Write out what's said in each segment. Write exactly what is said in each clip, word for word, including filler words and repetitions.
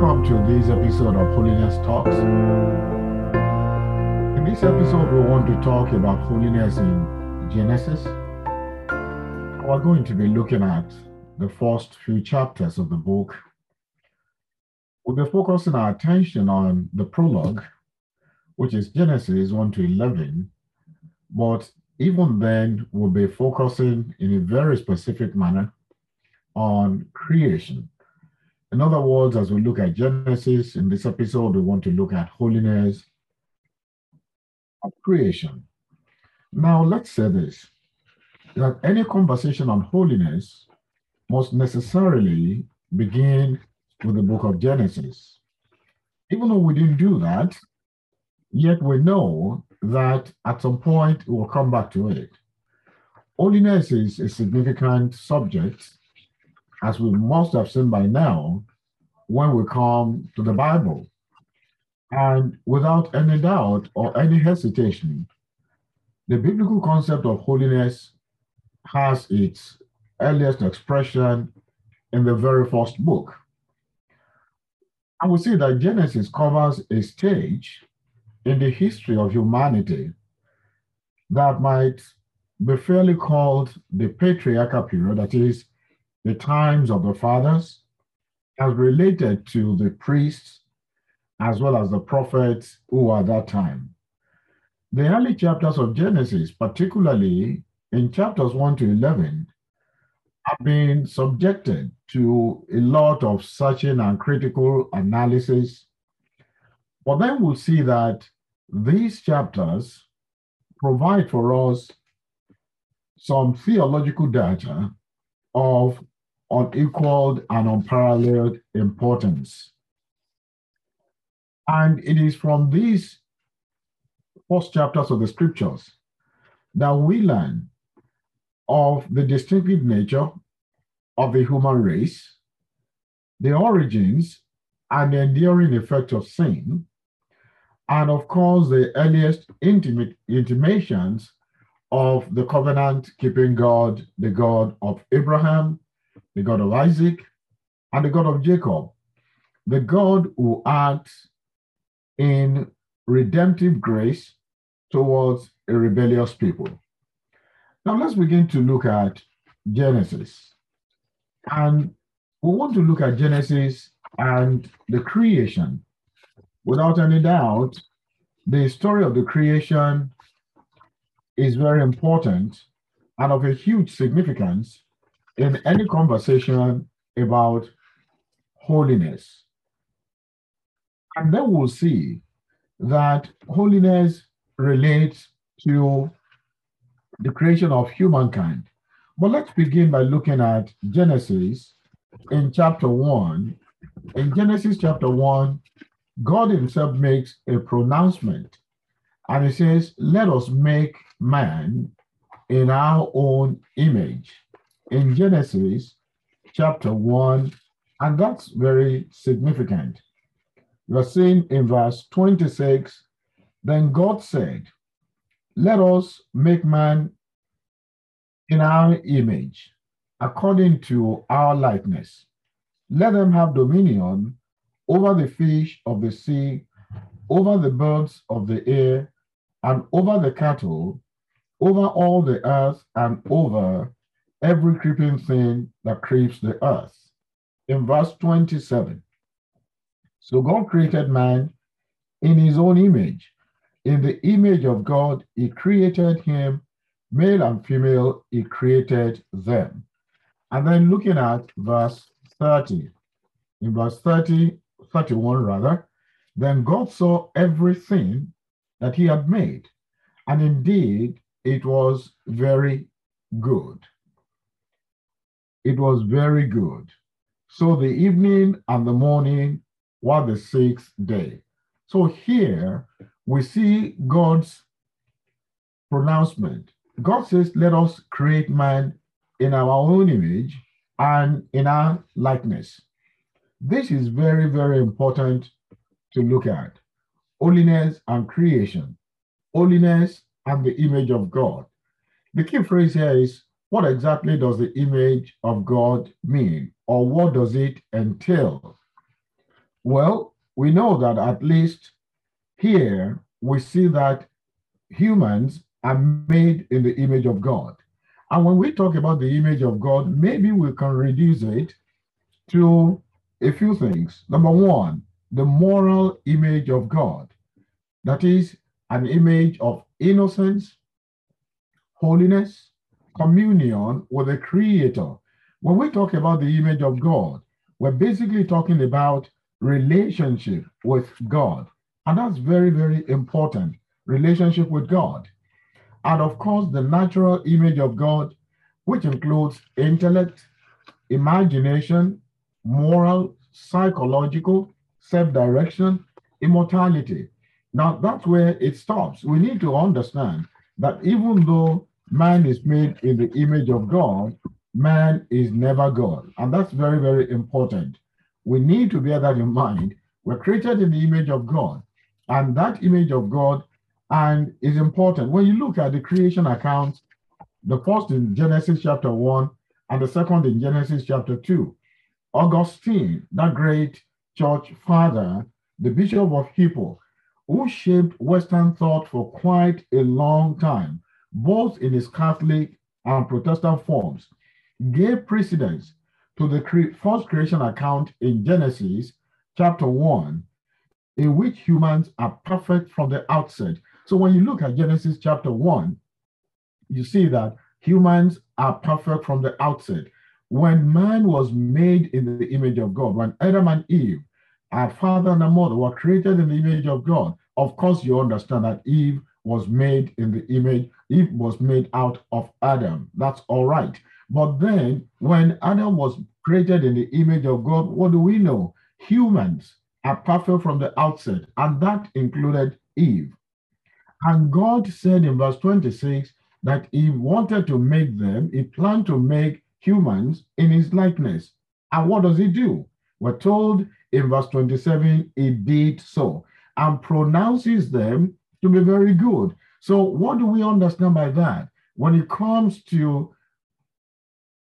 Welcome to this episode of Holiness Talks. In this episode, we want to talk about holiness in Genesis. We're going to be looking at the first few chapters of the book. We'll be focusing our attention on the prologue, which is Genesis one to eleven, but even then, we'll be focusing in a very specific manner on creation. In other words, as we look at Genesis in this episode, we want to look at holiness of creation. Now, let's say this, that any conversation on holiness must necessarily begin with the book of Genesis. Even though we didn't do that, yet we know that at some point we'll come back to it. Holiness is a significant subject, as we must have seen by now, when we come to the Bible. And without any doubt or any hesitation, the biblical concept of holiness has its earliest expression in the very first book. And we see that Genesis covers a stage in the history of humanity that might be fairly called the patriarchal period, that is, the times of the fathers, as related to the priests as well as the prophets who were at that time. The early chapters of Genesis, particularly in chapters one to eleven, have been subjected to a lot of searching and critical analysis. But then we'll see that these chapters provide for us some theological data of unequaled and unparalleled importance. And it is from these first chapters of the scriptures that we learn of the distinctive nature of the human race, the origins and the enduring effect of sin, and of course the earliest intimate intimations of the covenant-keeping God, the God of Abraham, the God of Isaac, and the God of Jacob, the God who acts in redemptive grace towards a rebellious people. Now let's begin to look at Genesis. And we want to look at Genesis and the creation. Without any doubt, the story of the creation is very important and of a huge significance in any conversation about holiness. And then we'll see that holiness relates to the creation of humankind. But let's begin by looking at Genesis in chapter one. In Genesis chapter one, God himself makes a pronouncement and he says, "Let us make man in our own image," in Genesis chapter one, and that's very significant. We're seeing in verse twenty-six, "Then God said, let us make man in our image, according to our likeness. Let them have dominion over the fish of the sea, over the birds of the air, and over the cattle, over all the earth, and over every creeping thing that creeps the earth." In verse twenty-seven, "So God created man in his own image. In the image of God, he created him, male and female, he created them." And then looking at verse thirty, in verse thirty, thirty-one rather, "Then God saw everything that he had made, and indeed it was very good. It was very good. So the evening and the morning were the sixth day." So here we see God's pronouncement. God says, "Let us create man in our own image and in our likeness." This is very, very important to look at. Holiness and creation, holiness and the image of God. The key phrase here is, what exactly does the image of God mean, or what does it entail? Well, we know that at least here we see that humans are made in the image of God. And when we talk about the image of God, maybe we can reduce it to a few things. Number one, the moral image of God. That is an image of innocence, holiness, communion with the Creator. When we talk about the image of God, we're basically talking about relationship with God. And that's very, very important, relationship with God. And of course, the natural image of God, which includes intellect, imagination, moral, psychological, self-direction, immortality. Now, that's where it stops. We need to understand that even though man is made in the image of God, man is never God. And that's very, very important. We need to bear that in mind. We're created in the image of God, and that image of God and is important. When you look at the creation accounts, the first in Genesis chapter one and the second in Genesis chapter two, Augustine, that great church father, the Bishop of Hippo, who shaped Western thought for quite a long time, both in its Catholic and Protestant forms, gave precedence to the cre- first creation account in Genesis chapter one, in which humans are perfect from the outset. So when you look at Genesis chapter one, you see that humans are perfect from the outset. When man was made in the image of God, when Adam and Eve, our father and our mother, were created in the image of God, of course you understand that Eve was made in the image, Eve was made out of Adam. That's all right. But then when Adam was created in the image of God, what do we know? Humans are perfect from the outset, and that included Eve. And God said in verse twenty-six that he wanted to make them, he planned to make humans in his likeness. And what does he do? We're told in verse twenty-seven, he did so, and pronounces them to be very good. So what do we understand by that? When it comes to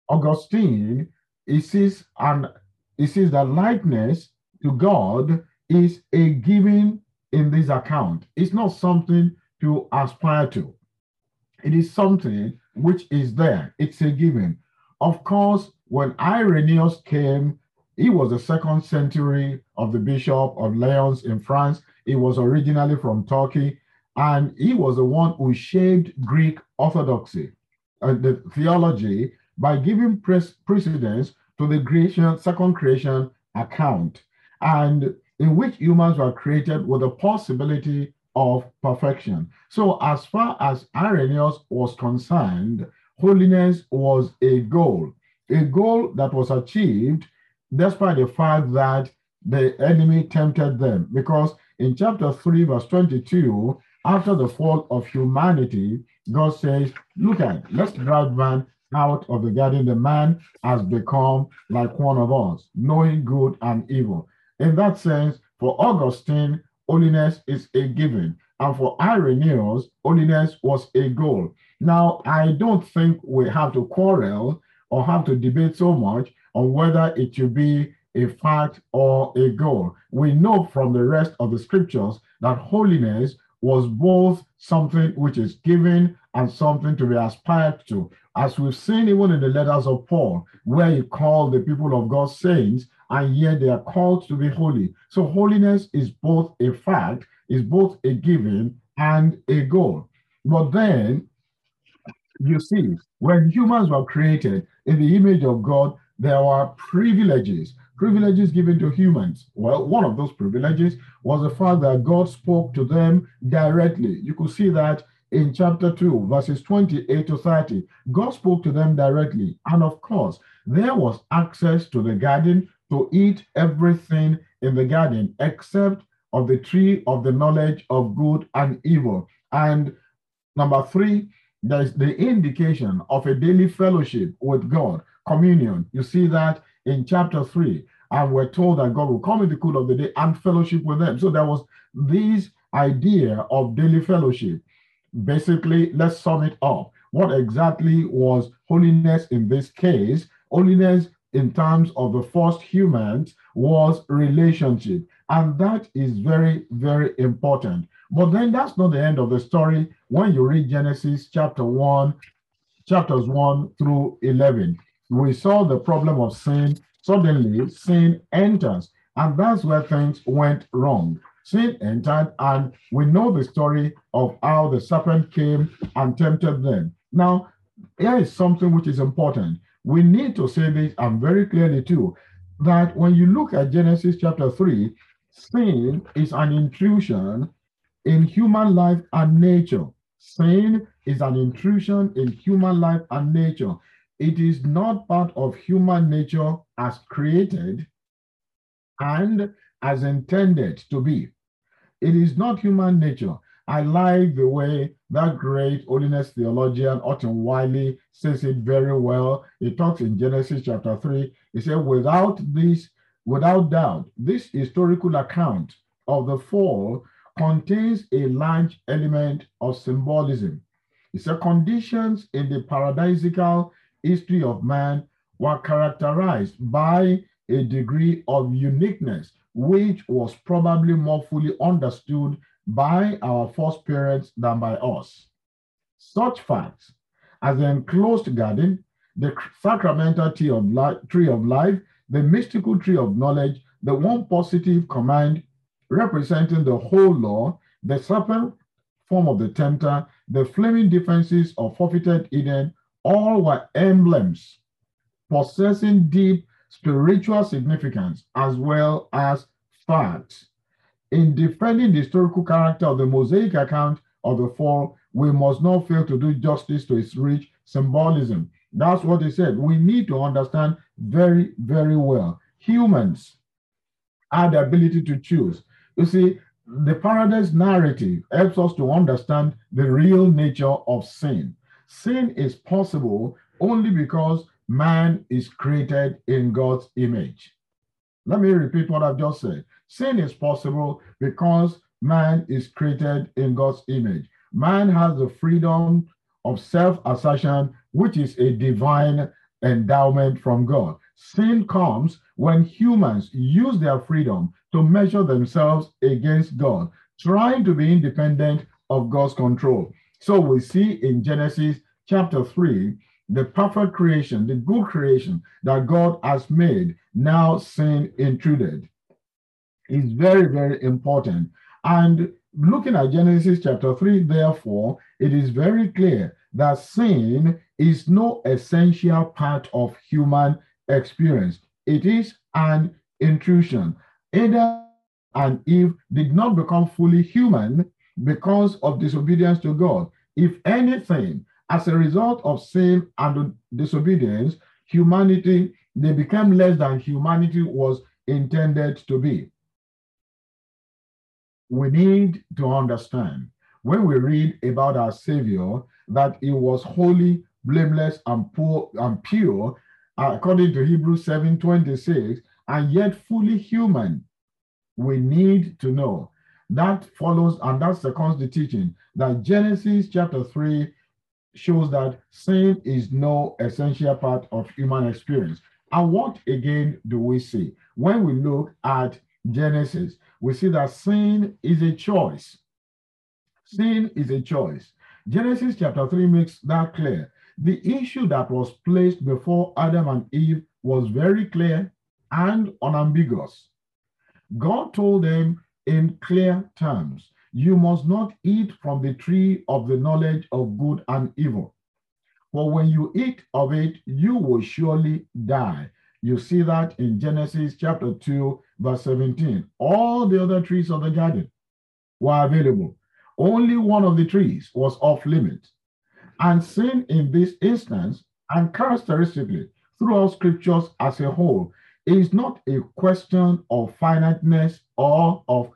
Augustine, he sees, and he sees that likeness to God is a giving in this account. It's not something to aspire to. It is something which is there. It's a giving. Of course, when Irenaeus came, he was the second century of the Bishop of Lyons in France. He was originally from Turkey, and he was the one who shaped Greek orthodoxy and the theology by giving precedence to the creation, second creation account, and in which humans were created with the possibility of perfection. So as far as Irenaeus was concerned, holiness was a goal, a goal that was achieved despite the fact that the enemy tempted them. Because in chapter three, verse twenty-two, after the fall of humanity, God says, look at, let's drive man out of the garden. The man has become like one of us, knowing good and evil. In that sense, for Augustine, holiness is a given. And for Irenaeus, holiness was a goal. Now, I don't think we have to quarrel or have to debate so much on whether it should be a fact or a goal. We know from the rest of the scriptures that holiness was both something which is given and something to be aspired to. As we've seen even in the letters of Paul, where he called the people of God saints, and yet they are called to be holy. So holiness is both a fact, is both a giving and a goal. But then, you see, when humans were created in the image of God, there were privileges, privileges given to humans. Well, one of those privileges was the fact that God spoke to them directly. You could see that in chapter two, verses twenty-eight to thirty, God spoke to them directly. And of course, there was access to the garden to eat everything in the garden, except of the tree of the knowledge of good and evil. And number three, there's the indication of a daily fellowship with God, communion. You see that in chapter three. And we're told that God will come in the cool of the day and fellowship with them. So there was this idea of daily fellowship. Basically, let's sum it up. What exactly was holiness in this case? Holiness in terms of the first humans was relationship. And that is very, very important. But then that's not the end of the story. When you read Genesis chapter one, chapters one through eleven, we saw the problem of sin. Suddenly, sin enters. And that's where things went wrong. Sin entered, and we know the story of how the serpent came and tempted them. Now, here is something which is important. We need to say this, and very clearly too, that when you look at Genesis chapter three, sin is an intrusion in human life and nature. Sin is an intrusion in human life and nature. It is not part of human nature as created and as intended to be. It is not human nature. I like the way that great holiness theologian Orton Wiley says it very well. He talks in Genesis chapter three. He said, without this, without doubt, this historical account of the fall contains a large element of symbolism. He said, conditions in the paradisical history of man were characterized by a degree of uniqueness, which was probably more fully understood by our first parents than by us. Such facts as the enclosed garden, the sacramental tree of, life, tree of life, the mystical tree of knowledge, the one positive command representing the whole law, the serpent form of the tempter, the flaming defenses of forfeited Eden, all were emblems possessing deep spiritual significance as well as facts. In defending the historical character of the Mosaic account of the fall, we must not fail to do justice to its rich symbolism. That's what they said. We need to understand very, very well. Humans had the ability to choose. You see, the paradise narrative helps us to understand the real nature of sin. Sin is possible only because man is created in God's image. Let me repeat what I've just said. Sin is possible because man is created in God's image. Man has the freedom of self-assertion, which is a divine endowment from God. Sin comes when humans use their freedom to measure themselves against God, trying to be independent of God's control. So we see in Genesis chapter three, the perfect creation, the good creation that God has made, now sin intruded. Is very, very important. And looking at Genesis chapter three, therefore, it is very clear that sin is no essential part of human experience. It is an intrusion. Adam and Eve did not become fully human because of disobedience to God. If anything, as a result of sin and disobedience, humanity, they became less than humanity was intended to be. We need to understand when we read about our Savior that he was holy, blameless, and poor and pure, according to Hebrews seven twenty-six, and yet fully human. We need to know. That follows, and that seconds the teaching that Genesis chapter three shows that sin is no essential part of human experience. And what again do we see? When we look at Genesis, we see that sin is a choice. Sin is a choice. Genesis chapter three makes that clear. The issue that was placed before Adam and Eve was very clear and unambiguous. God told them in clear terms, you must not eat from the tree of the knowledge of good and evil. For when you eat of it, you will surely die. You see that in Genesis chapter two, verse seventeen. All the other trees of the garden were available. Only one of the trees was off limits. And sin in this instance, and characteristically throughout scriptures as a whole, is not a question of finiteness or of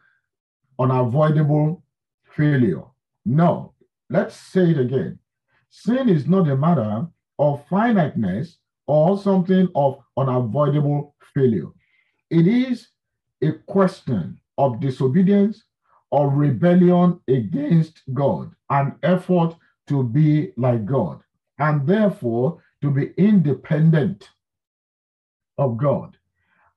unavoidable failure. No, let's say it again. Sin is not a matter of finiteness or something of unavoidable failure. It is a question of disobedience or rebellion against God, an effort to be like God, and therefore to be independent of God.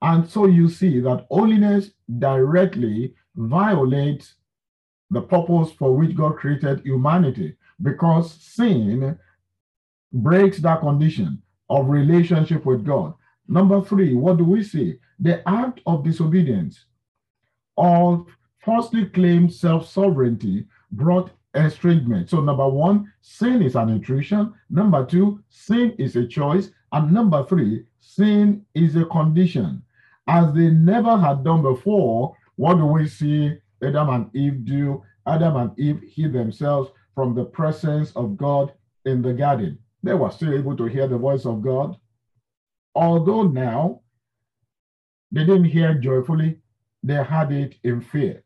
And so you see that holiness directly violates the purpose for which God created humanity, because sin breaks that condition of relationship with God. Number three, what do we see? The act of disobedience or falsely claimed self-sovereignty brought estrangement. So number one, sin is an intrusion. Number two, sin is a choice. And number three, sin is a condition. As they never had done before, what do we see Adam and Eve do? Adam and Eve hid themselves from the presence of God in the garden. They were still able to hear the voice of God, although now they didn't hear it joyfully, they had it in fear.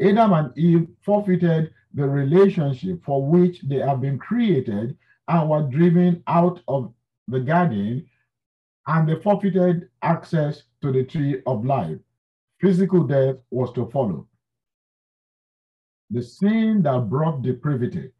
Adam and Eve forfeited the relationship for which they have been created and were driven out of the garden, and they forfeited access to the tree of life. Physical death was to follow. The sin that brought depravity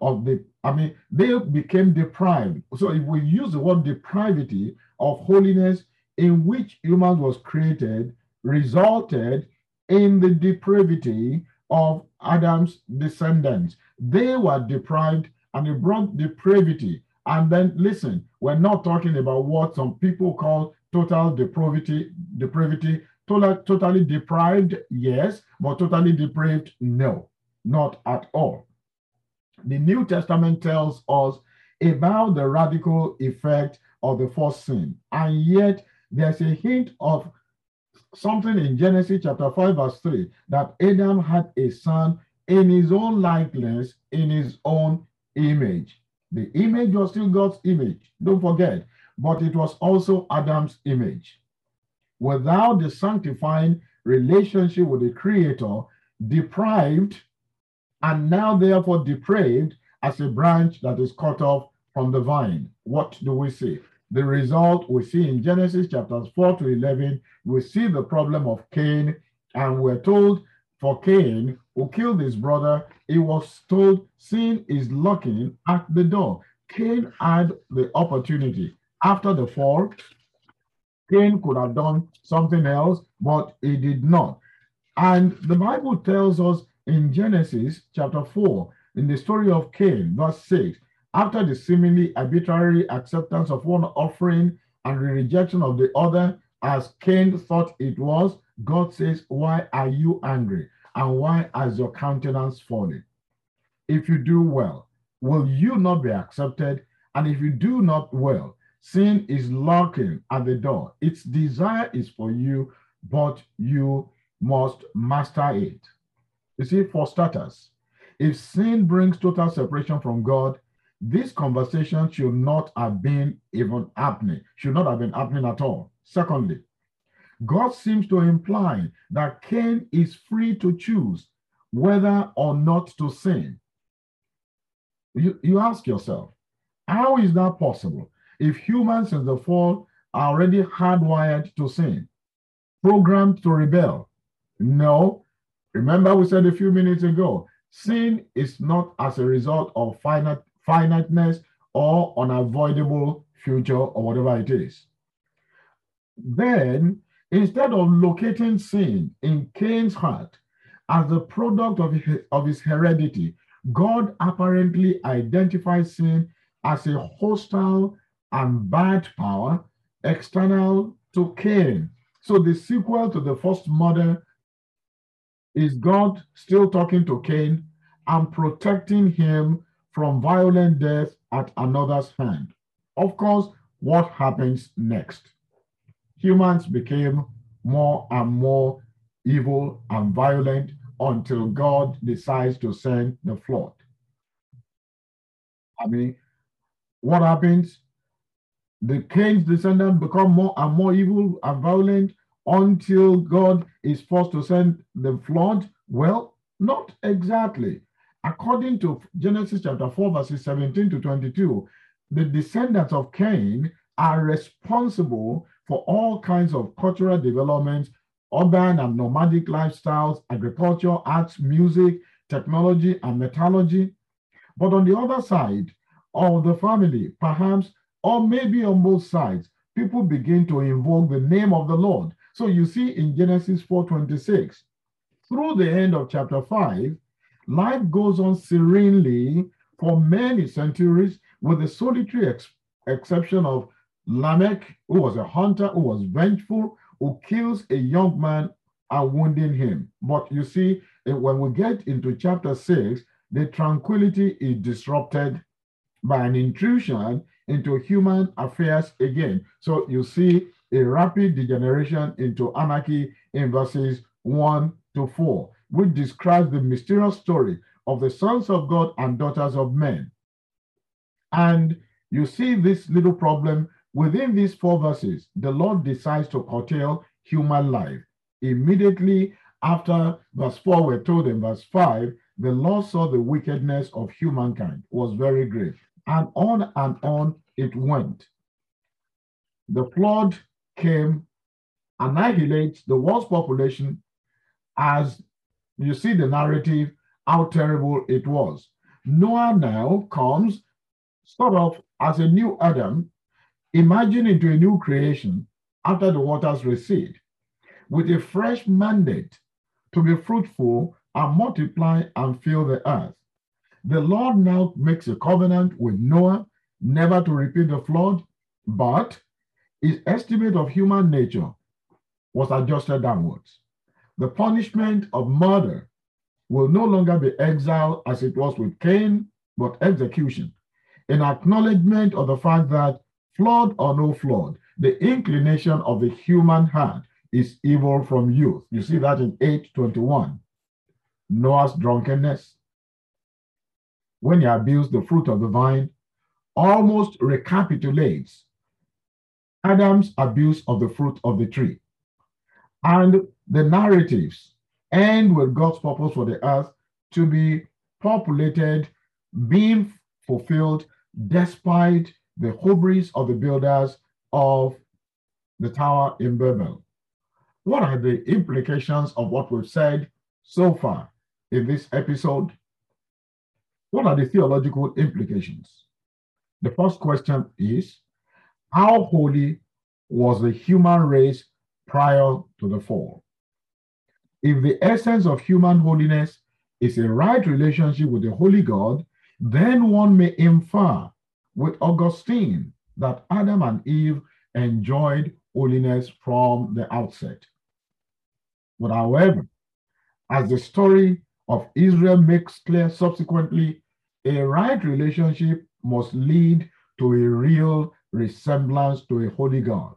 of the, I mean, they became deprived. So if we use the word depravity of holiness in which humans was created, resulted in the depravity of Adam's descendants. They were deprived and it brought depravity. And then listen, we're not talking about what some people call total depravity, depravity, total, totally deprived, yes, but totally depraved, no, not at all. The New Testament tells us about the radical effect of the first sin. And yet there's a hint of something in Genesis chapter five, verse three, that Adam had a son in his own likeness, in his own image. The image was still God's image, don't forget, but it was also Adam's image. Without the sanctifying relationship with the Creator, deprived, and now therefore depraved as a branch that is cut off from the vine. What do we see? The result we see in Genesis chapters four to eleven, we see the problem of Cain, and we're told for Cain, who killed his brother, he was told sin is knocking at the door. Cain had the opportunity. After the fall, Cain could have done something else, but he did not. And the Bible tells us in Genesis chapter four, in the story of Cain, verse six, after the seemingly arbitrary acceptance of one offering and the rejection of the other, as Cain thought it was, God says, why are you angry? And why has your countenance fallen? If you do well, will you not be accepted? And if you do not well, sin is knocking at the door. Its desire is for you, but you must master it. You see, for starters, if sin brings total separation from God, this conversation should not have been even happening, should not have been happening at all. Secondly, God seems to imply that Cain is free to choose whether or not to sin. You, you ask yourself, how is that possible if humans in the fall are already hardwired to sin, programmed to rebel? No. Remember we said a few minutes ago, sin is not as a result of finite, finiteness or unavoidable future or whatever it is. Then, instead of locating sin in Cain's heart as the product of his, of his heredity, God apparently identifies sin as a hostile and bad power external to Cain. So the sequel to the first murder is God still talking to Cain and protecting him from violent death at another's hand. Of course, what happens next? Humans became more and more evil and violent until God decides to send the flood. I mean, what happens? The Cain's descendants become more and more evil and violent until God is forced to send the flood? Well, not exactly. According to Genesis chapter four, verses seventeen to twenty-two, the descendants of Cain are responsible for all kinds of cultural developments, urban and nomadic lifestyles, agriculture, arts, music, technology, and metallurgy. But on the other side of the family, perhaps, or maybe on both sides, people begin to invoke the name of the Lord. So you see in Genesis four twenty-six, through the end of chapter five, life goes on serenely for many centuries, with the solitary ex exception of Lamech, who was a hunter, who was vengeful, who kills a young man and wounding him. But you see, when we get into chapter six, the tranquility is disrupted by an intrusion into human affairs again. So you see a rapid degeneration into anarchy in verses one to four, which describes the mysterious story of the sons of God and daughters of men. And you see this little problem within these four verses. The Lord decides to curtail human life. Immediately after verse four, we're told in verse five, the Lord saw the wickedness of humankind was very great. And on and on it went. The flood came, annihilates the world's population, as you see the narrative, how terrible it was. Noah now comes sort of as a new Adam, emerging into a new creation after the waters recede, with a fresh mandate to be fruitful and multiply and fill the earth. The Lord now makes a covenant with Noah, never to repeat the flood, but his estimate of human nature was adjusted downwards. The punishment of murder will no longer be exile as it was with Cain, but execution, in acknowledgement of the fact that, flood or no flood, the inclination of the human heart is evil from youth. You see that in eight twenty-one. Noah's drunkenness, when he abused the fruit of the vine, almost recapitulates Adam's abuse of the fruit of the tree. And the narratives end with God's purpose for the earth to be populated, being fulfilled, despite the hubris of the builders of the tower in Babel. What are the implications of what we've said so far in this episode? What are the theological implications? The first question is, how holy was the human race prior to the fall? If the essence of human holiness is a right relationship with the holy God, then one may infer with Augustine that Adam and Eve enjoyed holiness from the outset. But however, as the story of Israel makes clear subsequently, a right relationship must lead to a real resemblance to a holy God.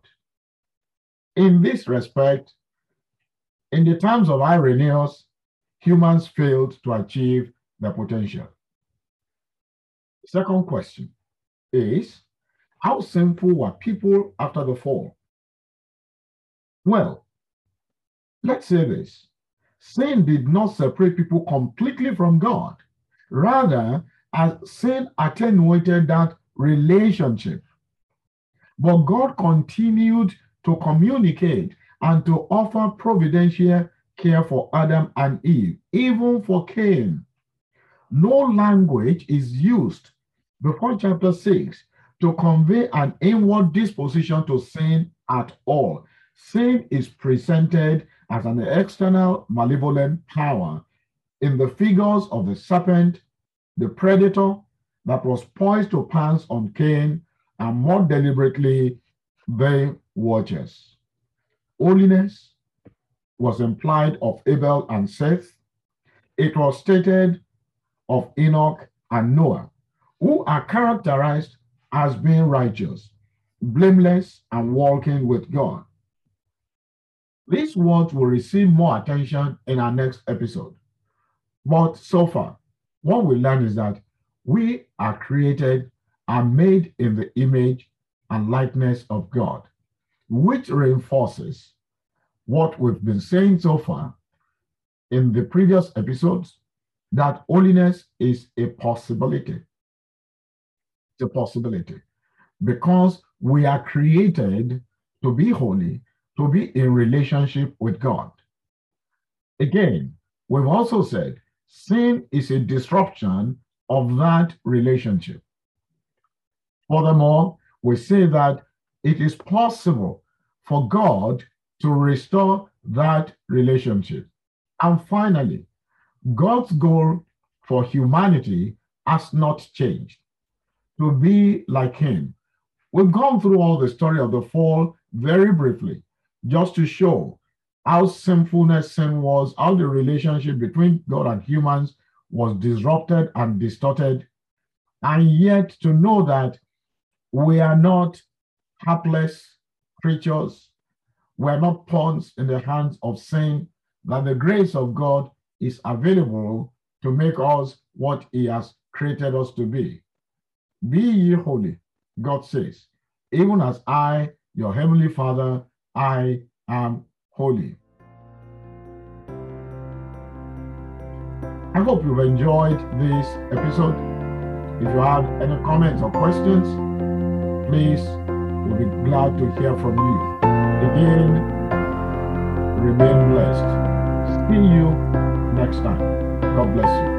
In this respect, in the times of Irenaeus, humans failed to achieve their potential. Second question is, how sinful were people after the fall? Well, let's say this. Sin did not separate people completely from God. Rather, as sin attenuated that relationship. But God continued to communicate and to offer providential care for Adam and Eve, even for Cain. No language is used before chapter six to convey an inward disposition to sin at all. Sin is presented as an external malevolent power in the figures of the serpent, the predator that was poised to pounce on Cain, and more deliberately, the watchers. Holiness was implied of Abel and Seth. It was stated of Enoch and Noah, who are characterized as being righteous, blameless, and walking with God. These words will receive more attention in our next episode. But so far, what we learn is that we are created and made in the image and likeness of God, which reinforces what we've been saying so far in the previous episodes, that holiness is a possibility. It's a possibility because we are created to be holy, to be in relationship with God. Again, we've also said sin is a disruption of that relationship. Furthermore, we say that it is possible for God to restore that relationship. And finally, God's goal for humanity has not changed: to be like him. We've gone through all the story of the fall very briefly, just to show how sinfulness sin was, how the relationship between God and humans was disrupted and distorted, and yet to know that we are not helpless creatures, we are not pawns in the hands of sin, that the grace of God is available to make us what he has created us to be. Be ye holy, God says, even as I, your heavenly Father, I am holy. I hope you've enjoyed this episode. If you have any comments or questions, please, we'll be glad to hear from you. Again, remain blessed. See you next time. God bless you.